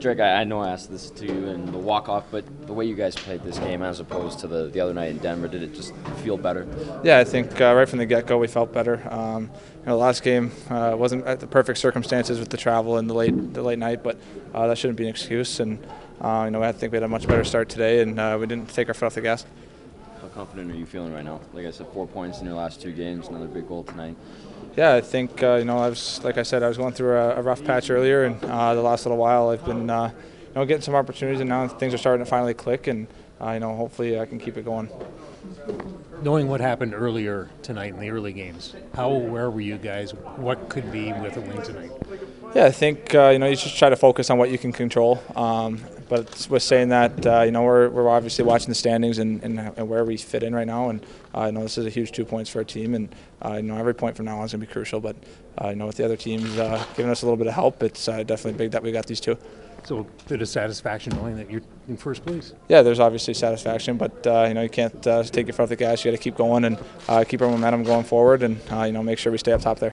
Drake, I know I asked this to you in the walk-off, but the way you guys played this game as opposed to the other night in Denver, did it just feel better? Yeah, I think right from the get-go we felt better. Last game wasn't at the perfect circumstances with the travel and the late night, but that shouldn't be an excuse. And I think we had a much better start today, and we didn't take our foot off the gas. How confident are you feeling right now? Like I said, 4 points in your last 2 games, another big goal tonight. Yeah, I think I was going through a rough patch earlier, and the last little while I've been getting some opportunities, and now things are starting to finally click, and hopefully I can keep it going. Knowing what happened earlier tonight in the early games, how aware were you guys what could be with a win tonight? Yeah, I think you just try to focus on what you can control. But with saying that, we're obviously watching the standings and where we fit in right now, and this is a huge 2 points for our team, and every point from now on is going to be crucial. But with the other teams giving us a little bit of help, it's definitely big that we got these 2. So, a bit of satisfaction knowing that you're in first place? Yeah, there's obviously satisfaction, but you can't take your foot off the gas. You got to keep going and keep our momentum going forward, and make sure we stay up top there.